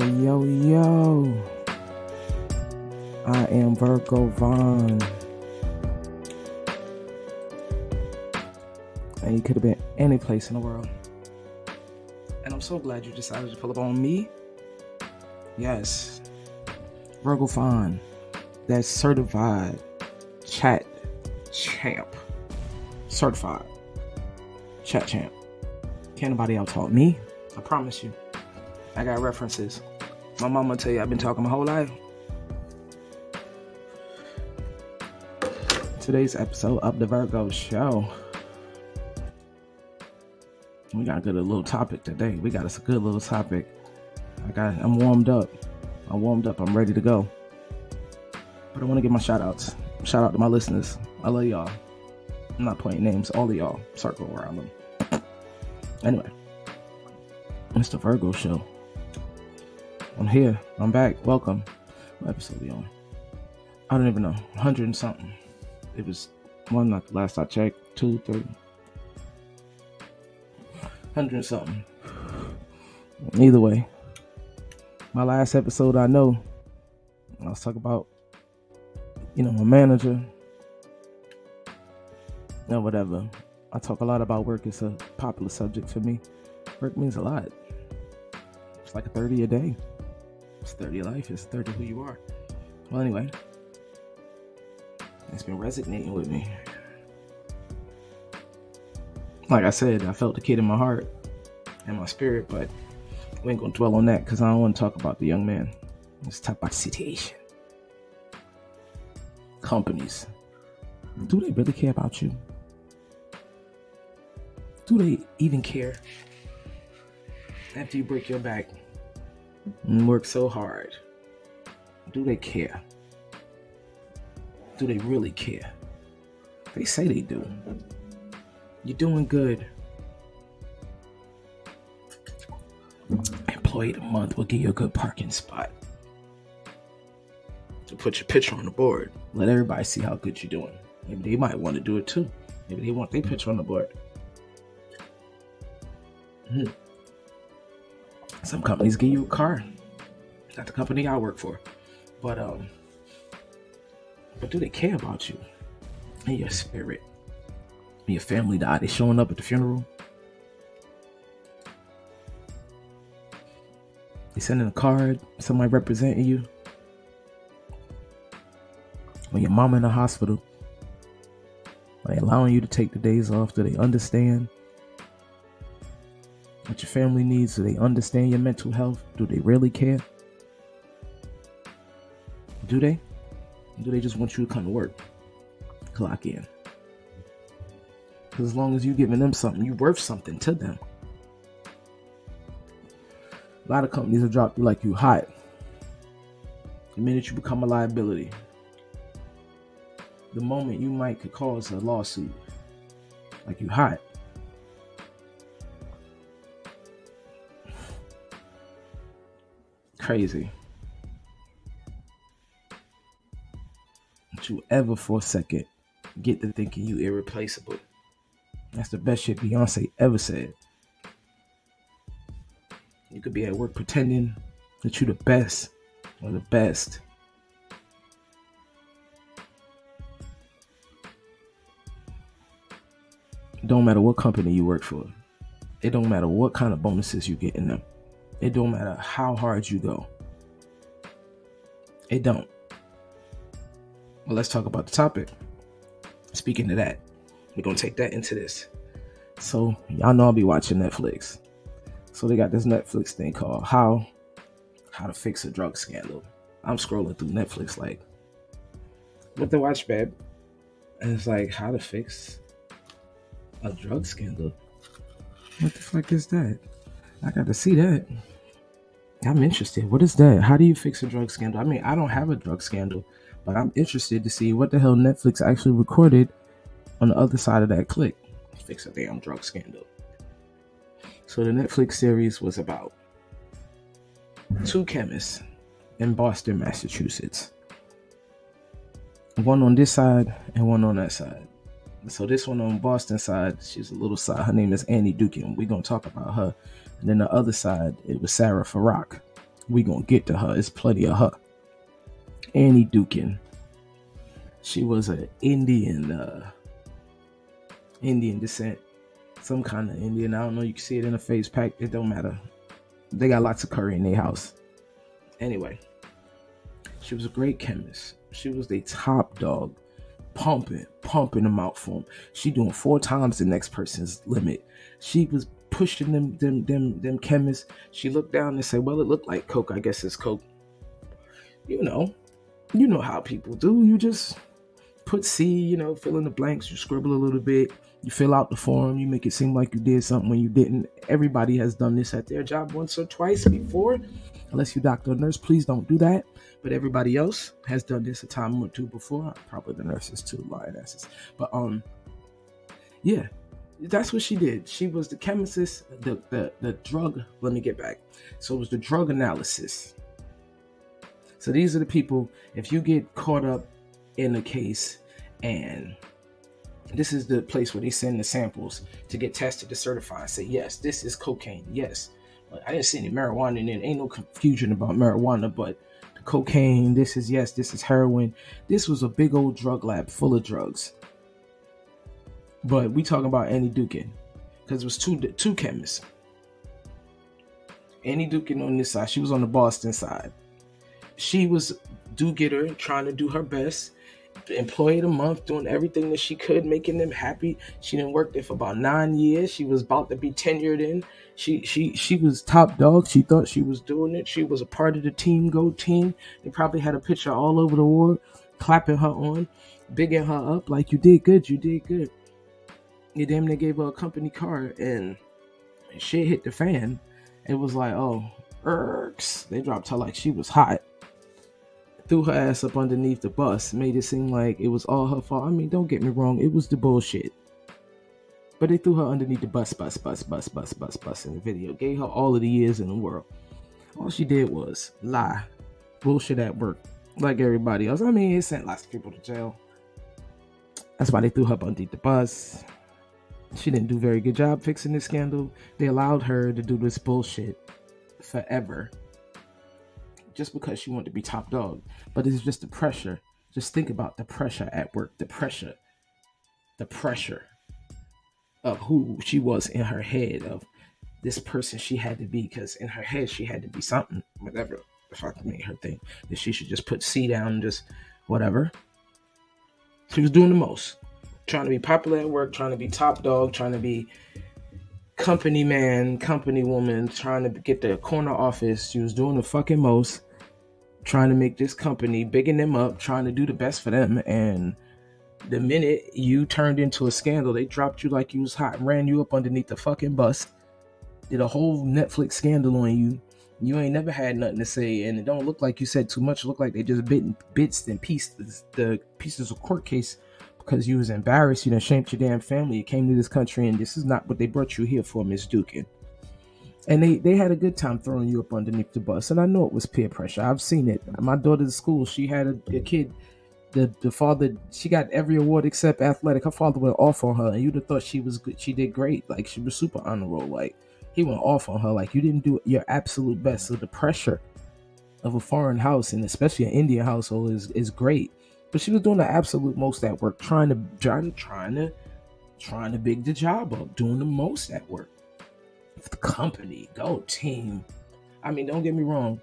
Yo. I am Virgo Vonne. And you could have been any place in the world. And I'm so glad you decided to pull up on me. Yes. Virgo Vonne, that certified chat champ. Certified chat champ. Can't nobody out talk me. I promise you. I got references. My mama tell you I've been talking my whole life. Today's episode of the Virgo Show. We got a good little topic today. We got us a good little topic. I'm warmed up. I'm ready to go. But I want to give my shout outs. Shout out to my listeners. I love y'all. I'm not pointing names. All of y'all circle around them. Anyway, it's the Virgo Show. I'm here. I'm back. Welcome. What episode are we on? I don't even know. 100 and something. It was one, not the last I checked. 2, 3. 100 and something. Either way, my last episode, I know, I was talking about, my manager. No, whatever. I talk a lot about work. It's a popular subject for me. Work means a lot. It's like a 30 a day. It's 30 life. It's 30 who you are. Well, anyway, it's been resonating with me. Like I said, I felt the kid in my heart and my spirit, but we ain't gonna dwell on that because I don't want to talk about the young man. Let's talk about the situation. Companies. Do they really care about you? Do they even care? After you break your back and work so hard, do they care? Do they really care? They say they do. You're doing good. Employee of the month will give you a good parking spot to put your picture on the board. Let everybody see how good you're doing. Maybe they might want to do it too. Maybe they want their picture on the board. Some companies give you a car. Not the company I work for, but do they care about you and your spirit? When your family died, they showing up at the funeral. They sending a card. Somebody representing you. When your mama in the hospital, are they allowing you to take the days off? Do they understand what your family needs? Do they understand your mental health? Do they really care? Do they? Or do they just want you to come to work, clock in? Because as long as you're giving them something, you're worth something to them. A lot of companies will drop you like you hot. The minute you become a liability, the moment you might could cause a lawsuit, like you hot. Crazy. Don't you ever for a second get to thinking you irreplaceable. That's the best shit Beyonce ever said. You could be at work pretending that you the best or the best. It don't matter what company you work for. It don't matter what kind of bonuses you get in them. It don't matter how hard you go. It don't. Well, let's talk about the topic. Speaking of that, we're going to take that into this. So, y'all know I'll be watching Netflix. So, they got this Netflix thing called How to Fix a Drug Scandal. I'm scrolling through Netflix like, what the watch, babe? And it's like, How to Fix a Drug Scandal? What the fuck is that? I got to see that. I'm interested. What is that? How do you fix a drug scandal? I mean, I don't have a drug scandal, but I'm interested to see what the hell Netflix actually recorded on the other side of that clip. Fix a damn drug scandal. So the Netflix series was about two chemists in Boston, Massachusetts. One on this side and one on that side. So this one on Boston side, she's a little side. Her name is Annie Dookhan. We're going to talk about her. And then the other side, it was Sarah Farrak. We gonna get to her. It's plenty of her. Annie Dookhan. She was an Indian descent. Some kind of Indian. I don't know. You can see it in a face pack. It don't matter. They got lots of curry in their house. Anyway, she was a great chemist. She was the top dog. Pumping them out for them. She doing 4 times the next person's limit. She was pushing them chemists. She looked down and said, well, it looked like coke. I guess it's coke. You know how people do. You just put C, fill in the blanks. You scribble a little bit. You fill out the form. You make it seem like you did something when you didn't. Everybody has done this at their job once or twice before. Unless you're doctor or nurse, please don't do that. But everybody else has done this a time or two before. Probably the nurses too, lionesses. But yeah, that's what she did. She was the chemist, the drug. Let me get back. So it was the drug analysis. So these are the people. If you get caught up in a case, and this is the place where they send the samples to get tested to certify and say, yes, this is cocaine. Yes, I didn't see any marijuana in it. Ain't no confusion about marijuana, but cocaine, this is heroin. This was a big old drug lab full of drugs. But we talking about Annie Dookhan, because it was two chemists. Annie Dookhan on this side, she was on the Boston side. She was do-getter, trying to do her best, employee of the month, doing everything that she could, making them happy. She didn't work there for about 9 years. She was about to be tenured in. She was top dog. She thought she was doing it. She was a part of the team, go team. They probably had a picture all over the world, clapping her on, bigging her up like, you did good. They damn near gave her a company card, and shit hit the fan. It was like, oh, irks. They dropped her like she was hot. Threw her ass up underneath the bus, made it seem like it was all her fault. I mean, don't get me wrong, it was the bullshit. But they threw her underneath the bus in the video. Gave her all of the years in the world. All she did was lie. Bullshit at work. Like everybody else. I mean, it sent lots of people to jail. That's why they threw her up underneath the bus. She didn't do a very good job fixing this scandal. They allowed her to do this bullshit forever. Just because she wanted to be top dog. But it's just the pressure. Just think about the pressure at work. The pressure of who she was in her head, of this person she had to be, because in her head she had to be something, whatever the fuck made her think that she should just put C down and just whatever. She was doing the most. Trying to be popular at work, trying to be top dog, trying to be company man, company woman, trying to get the corner office. She was doing the fucking most, trying to make this company, bigging them up, trying to do the best for them. And the minute you turned into a scandal, they dropped you like you was hot, ran you up underneath the fucking bus, did a whole Netflix scandal on you. You ain't never had nothing to say, and it don't look like you said too much. It looked like they just bits and pieces, the pieces of court case. Because you was embarrassed, you done shamed your damn family. You came to this country, and this is not what they brought you here for, Miss Dookhan. And they had a good time throwing you up underneath the bus. And I know it was peer pressure. I've seen it. My daughter's at school, she had a kid. The father, she got every award except athletic. Her father went off on her, and you'd have thought she was good. She did great. Like, she was super on the roll. Like, he went off on her. Like, you didn't do your absolute best. So the pressure of a foreign house, and especially an Indian household, is great. But she was doing the absolute most at work, trying to big the job up, doing the most at work. The company, go team. I mean, don't get me wrong.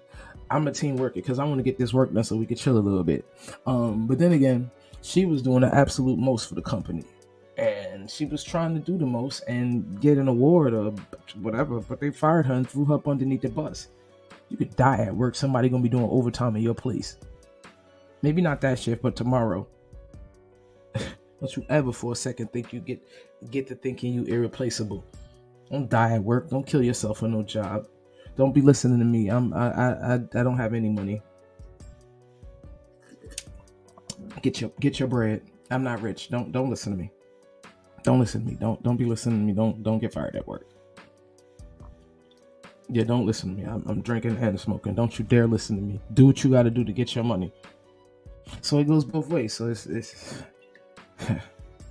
I'm a team worker because I want to get this work done so we can chill a little bit. But then again, she was doing the absolute most for the company. And she was trying to do the most and get an award or whatever, but they fired her and threw her up underneath the bus. You could die at work. Somebody going to be doing overtime in your place. Maybe not that shift, but tomorrow. Don't you ever for a second think you get to thinking you irreplaceable. Don't die at work. Don't kill yourself for no job. Don't be listening to me. I don't have any money. Get your bread. I'm not rich. Don't listen to me. Don't be listening to me. Don't get fired at work. Yeah, don't listen to me. I'm drinking and smoking. Don't you dare listen to me. Do what you got to do to get your money. So it goes both ways. So it's do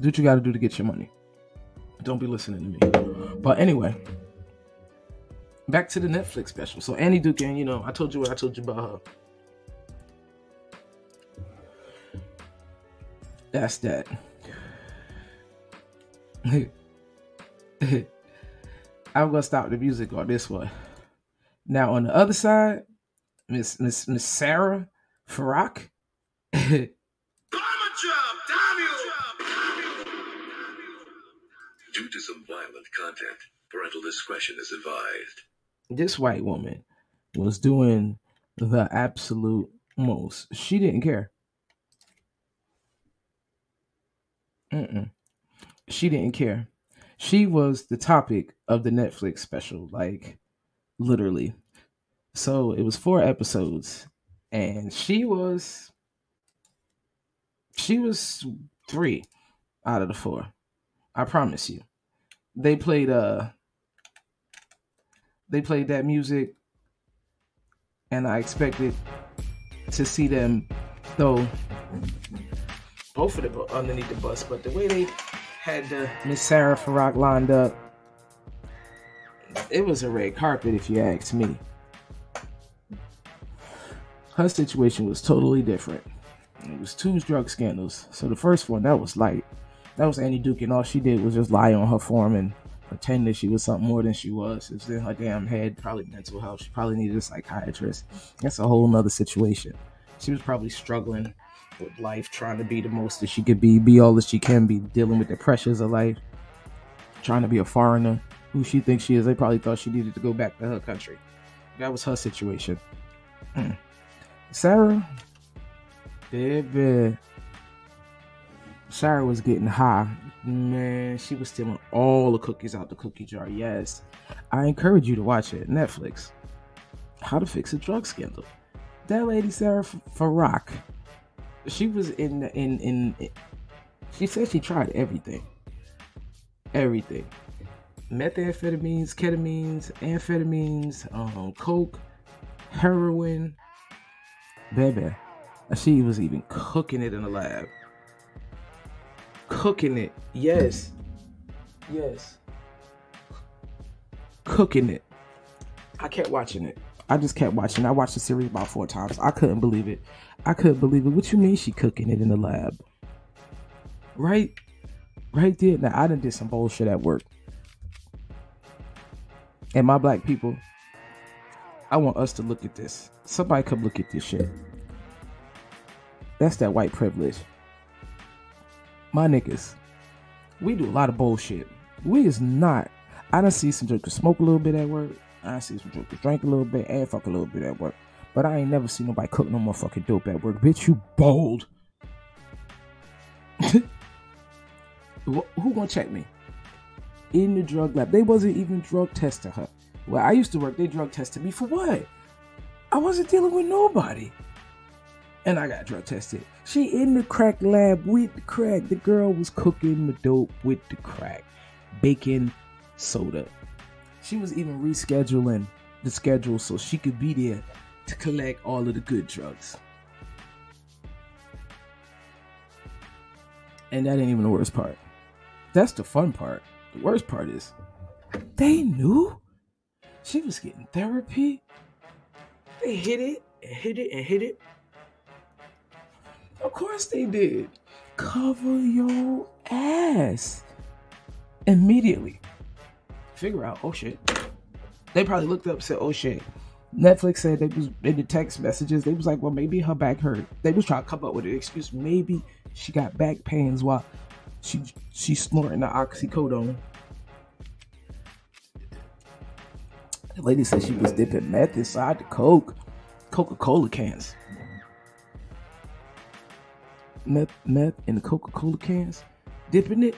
what you got to do to get your money. Don't be listening to me. But anyway, back to the Netflix special. So Annie Dookhan, you know, I told you what I told you about her. That's that. I'm gonna stop the music on this one. Now on the other side, Miss Sarah Farrak. Due to some violent content, parental discretion is advised. This white woman was doing the absolute most. She didn't care. She didn't care. She was the topic of the Netflix special, like literally. So it was 4 episodes, and she was 3 out of the 4. I promise you. They played that music, and I expected to see them throw both of them underneath the bus, but the way they had Miss Sarah Farrak lined up, it was a red carpet if you ask me. Her situation was totally different. It was 2 drug scandals. So the first one, that was light. That was Annie Dookhan. All she did was just lie on her form and pretend that she was something more than she was. It was in her damn head, probably mental health. She probably needed a psychiatrist. That's a whole nother situation. She was probably struggling with life, trying to be the most that she could be all that she can be, dealing with the pressures of life, trying to be a foreigner, who she thinks she is. They probably thought she needed to go back to her country. That was her situation. Sarah, baby, Sarah was getting high. Man, she was stealing all the cookies out the cookie jar. Yes, I encourage you to watch it. Netflix, How to Fix a Drug Scandal. That lady, Sarah Farrak, she was in. She said she tried everything, methamphetamines, ketamines, amphetamines, coke, heroin. Baby, she was even cooking it in the lab. Cooking it, yes, cooking it. I kept watching it. I just kept watching. I watched the series about 4 times. I couldn't believe it. What you mean she cooking it in the lab? Right there. Now, I done did some bullshit at work. And my black people, I want us to look at this. Somebody come look at this shit. That's that white privilege. My niggas, we do a lot of bullshit. We is not. I done see some jokers smoke a little bit at work. I done see some jokers drink a little bit and fuck a little bit at work. But I ain't never seen nobody cook no more fucking dope at work. Bitch, you bold. Who gonna check me? In the drug lab. They wasn't even drug testing her. Well, I used to work, they drug tested me for what? I wasn't dealing with nobody. And I got drug tested. She in the crack lab with the crack. The girl was cooking the dope with the crack. Baking soda. She was even rescheduling the schedule so she could be there to collect all of the good drugs. And that ain't even the worst part. That's the fun part. The worst part is they knew she was getting therapy. They hit it and hit it and hit it. Of course they did. Cover your ass immediately. Figure out, oh shit. They probably looked up and said, oh shit. Netflix said they was in the text messages. They was like, well, maybe her back hurt. They was trying to come up with an excuse. Maybe she got back pains while she snorting the oxycodone. The lady said she was dipping meth inside the Coke, Coca-Cola cans. Meth in the Coca-Cola cans, dipping it.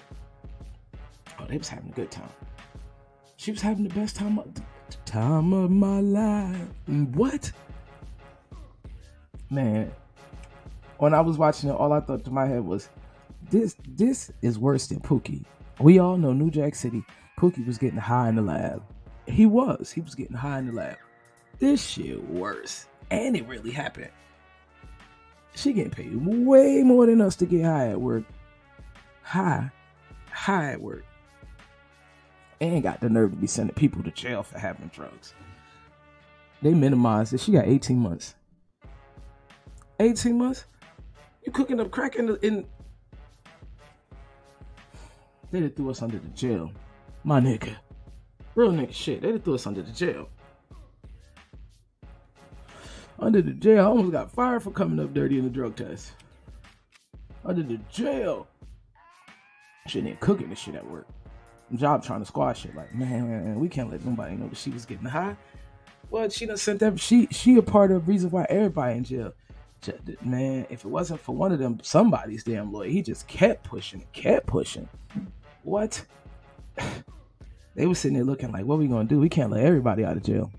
Oh, they was having a good time. She was having the best time of my life. What? Man, when I was watching it, all I thought to my head was, this is worse than Pookie. We all know New Jack City. Pookie was getting high in the lab. He was getting high in the lab. This shit worse. And it really happened. She getting paid way more than us to get high at work. High at work. and got the nerve to be sending people to jail for having drugs. They minimized it. She got 18 months. 18 months? You cooking up crack in... They done threw us under the jail. My nigga. Real nigga shit. They done threw us under the jail. Under the jail. I almost got fired for coming up dirty in the drug test. Under the jail. Shit ain't cooking this shit at work. Job trying to squash it. Like, man, we can't let nobody know that she was getting high. Well, she done sent that. She a part of the reason why everybody in jail. Man, if it wasn't for one of them, somebody's damn lawyer. He just kept pushing. What? They were sitting there looking like, what we gonna do? We can't let everybody out of jail.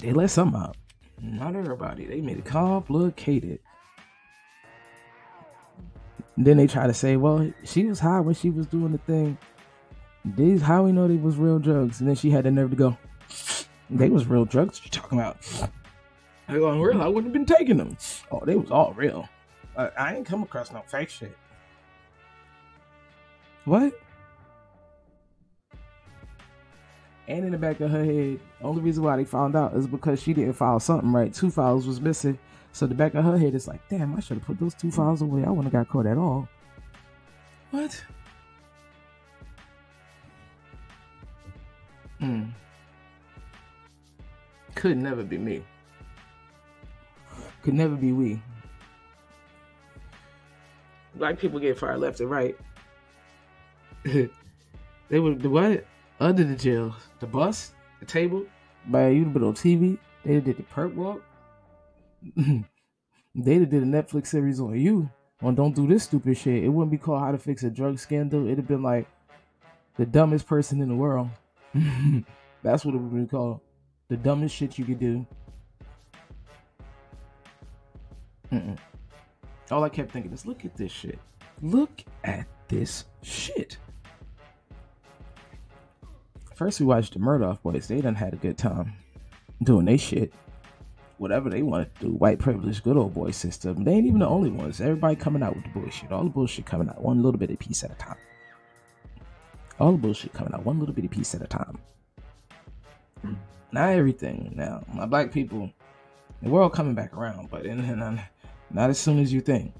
They let some out. Not everybody. They made it complicated. And then they try to say, well, she was high when she was doing the thing. These, how we know they was real drugs? And then she had the nerve to go, they was real drugs you talking about? I go, real, I wouldn't have been taking them. Oh, they was all real. I ain't come across no fake shit. What? And in the back of her head, only reason why they found out is because she didn't file something right. 2 files was missing. So the back of her head is like, damn, I should have put those 2 files away. I wouldn't have got caught at all. What? Could never be me. Could never be we. Black people get fired left and right. They were what? Under the jail, the bus, the table. Man, you'd have been on TV. They did the perp walk. They did a Netflix series on you. On Don't Do This Stupid Shit. It wouldn't be called How to Fix a Drug Scandal. It'd have been like the dumbest person in the world. That's what it would be called. The dumbest shit you could do. All I kept thinking is, look at this shit. Look at this shit. First we watched the Murdoch Boys. They done had a good time doing they shit. Whatever they want to do. White privilege, good old boy system. They ain't even the only ones. Everybody coming out with the bullshit. All the bullshit coming out one little bit of piece at a time. All the bullshit coming out one little bit of piece at a time. Not everything. Now, my black people, the world coming back around, but not as soon as you think.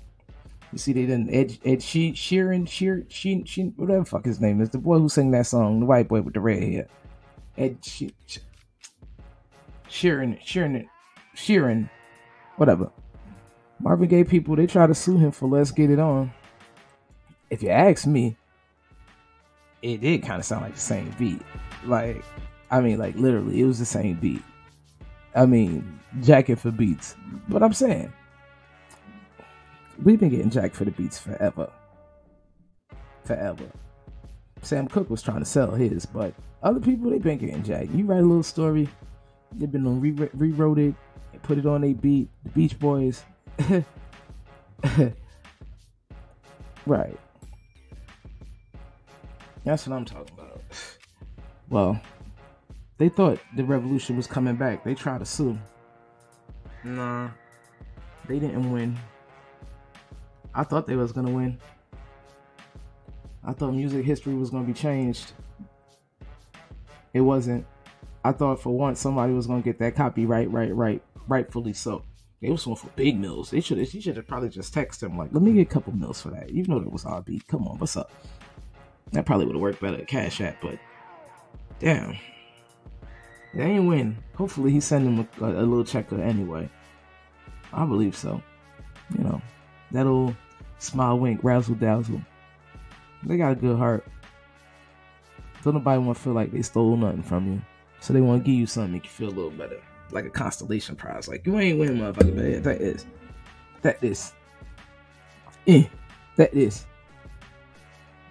You see, they done Ed Sheeran, whatever the fuck his name is, the boy who sang that song, the white boy with the red hair. Ed Sheeran, whatever. Marvin Gaye people, they try to sue him for Let's Get It On. If you ask me, it did kind of sound like the same beat. Like, I mean, like literally, it was the same beat. I mean, jacking for beats. But I'm saying, we've been getting jacked for the beats forever. Forever. Sam Cooke was trying to sell his, but other people, they've been getting jacked. You write a little story, they've been on rewrote it, and put it on their beat. The Beach Boys. Right. That's what I'm talking about. Well, they thought the revolution was coming back. They tried to sue. Nah. They didn't win. I thought they was going to win. I thought music history was going to be changed. It wasn't. I thought for once somebody was going to get that copyright, right. Rightfully so. They was going for big mills. She should have probably just texted him like, let me get a couple mills for that. You know that was our beat. Come on, what's up? That probably would have worked better at Cash App, but damn. They ain't win. Hopefully he sent him a little checker anyway. I believe so. You know, that old smile, wink, razzle dazzle. They got a good heart. Don't nobody want to feel like they stole nothing from you. So they want to give you something to make you feel a little better. Like a constellation prize. Like, you ain't win, motherfucker, man. That is.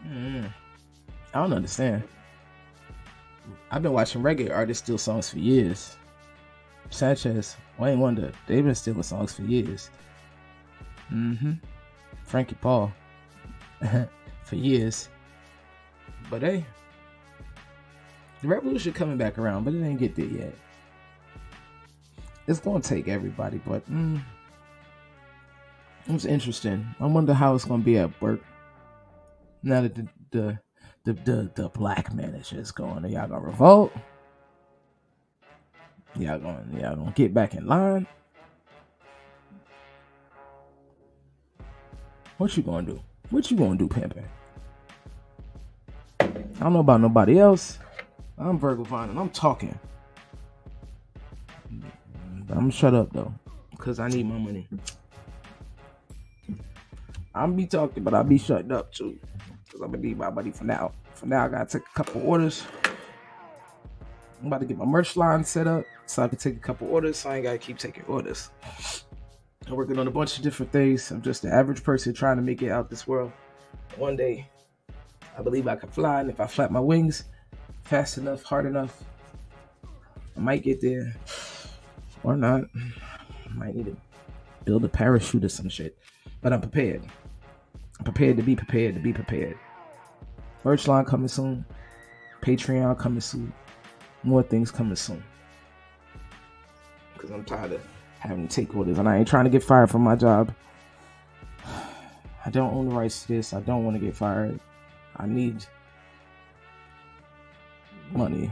I don't understand. I've been watching reggae artists steal songs for years. Sanchez, Wayne Wonder, they've been stealing songs for years. Frankie Paul for years. But hey, the revolution coming back around, but it ain't get there yet. It's gonna take everybody, but it was interesting. I wonder how it's gonna be at work now that the the black man is just going, y'all gonna revolt? Y'all gonna get back in line? What you gonna do? What you gonna do, pimpin'? I don't know about nobody else. I'm Virgo Vonne and I'm talking. I'm gonna shut up though, because I need my money. I'm be talking, but I'll be shutting up too, because I'm gonna need my money for now. For now, I gotta take a couple orders. I'm about to get my merch line set up so I can take a couple orders, so I ain't gotta keep taking orders. I'm working on a bunch of different things. I'm just an average person trying to make it out this world. One day, I believe I can fly, and if I flap my wings fast enough, hard enough, I might get there. Or not. I might need to build a parachute or some shit. But I'm prepared. I'm prepared to be prepared to be prepared. Merch line coming soon. Patreon coming soon. More things coming soon. Because I'm tired of having to take orders. And I ain't trying to get fired from my job. I don't own the rights to this. I don't want to get fired. I need money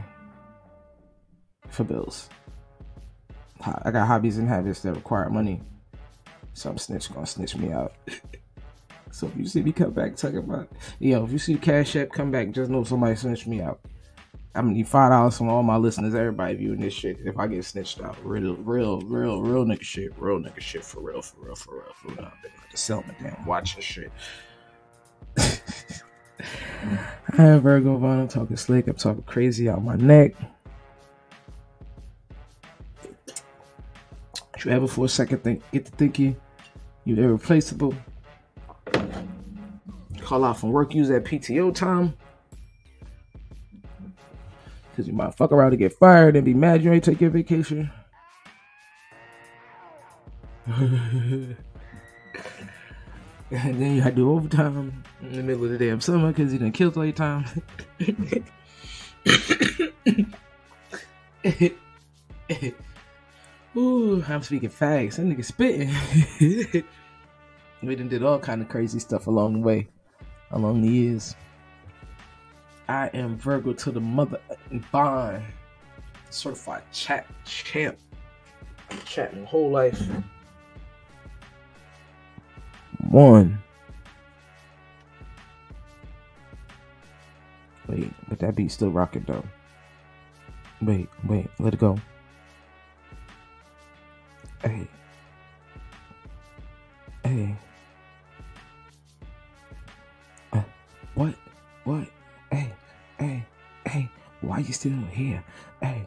for bills. I got hobbies and habits that require money. Some snitch gonna snitch me out. So if you see me come back talking about, yo, if you see Cash App come back, just know somebody snitched me out. I'm gonna need $5 from all my listeners, everybody viewing this shit. If I get snitched out, real nigga shit, for real. For real. I'm gonna sell my damn watch and shit. I am Virgo Vonne. I'm talking slick. I'm talking crazy out my neck. If you ever for a second get to thinking you're irreplaceable, call out from work, use that PTO time, because you might fuck around and get fired and be mad you ain't take your vacation. And then you had to do overtime in the middle of the damn summer because you done killed all your time. Ooh, I'm speaking fags. That nigga spitting. We done did all kind of crazy stuff along the way, along the years. I am Virgo to the mother Vonne, certified chat champ. Been chatting my whole life. Wait, but that beat's still rocking though. Wait, let it go. Hey. What? Hey. Why you still here? Hey.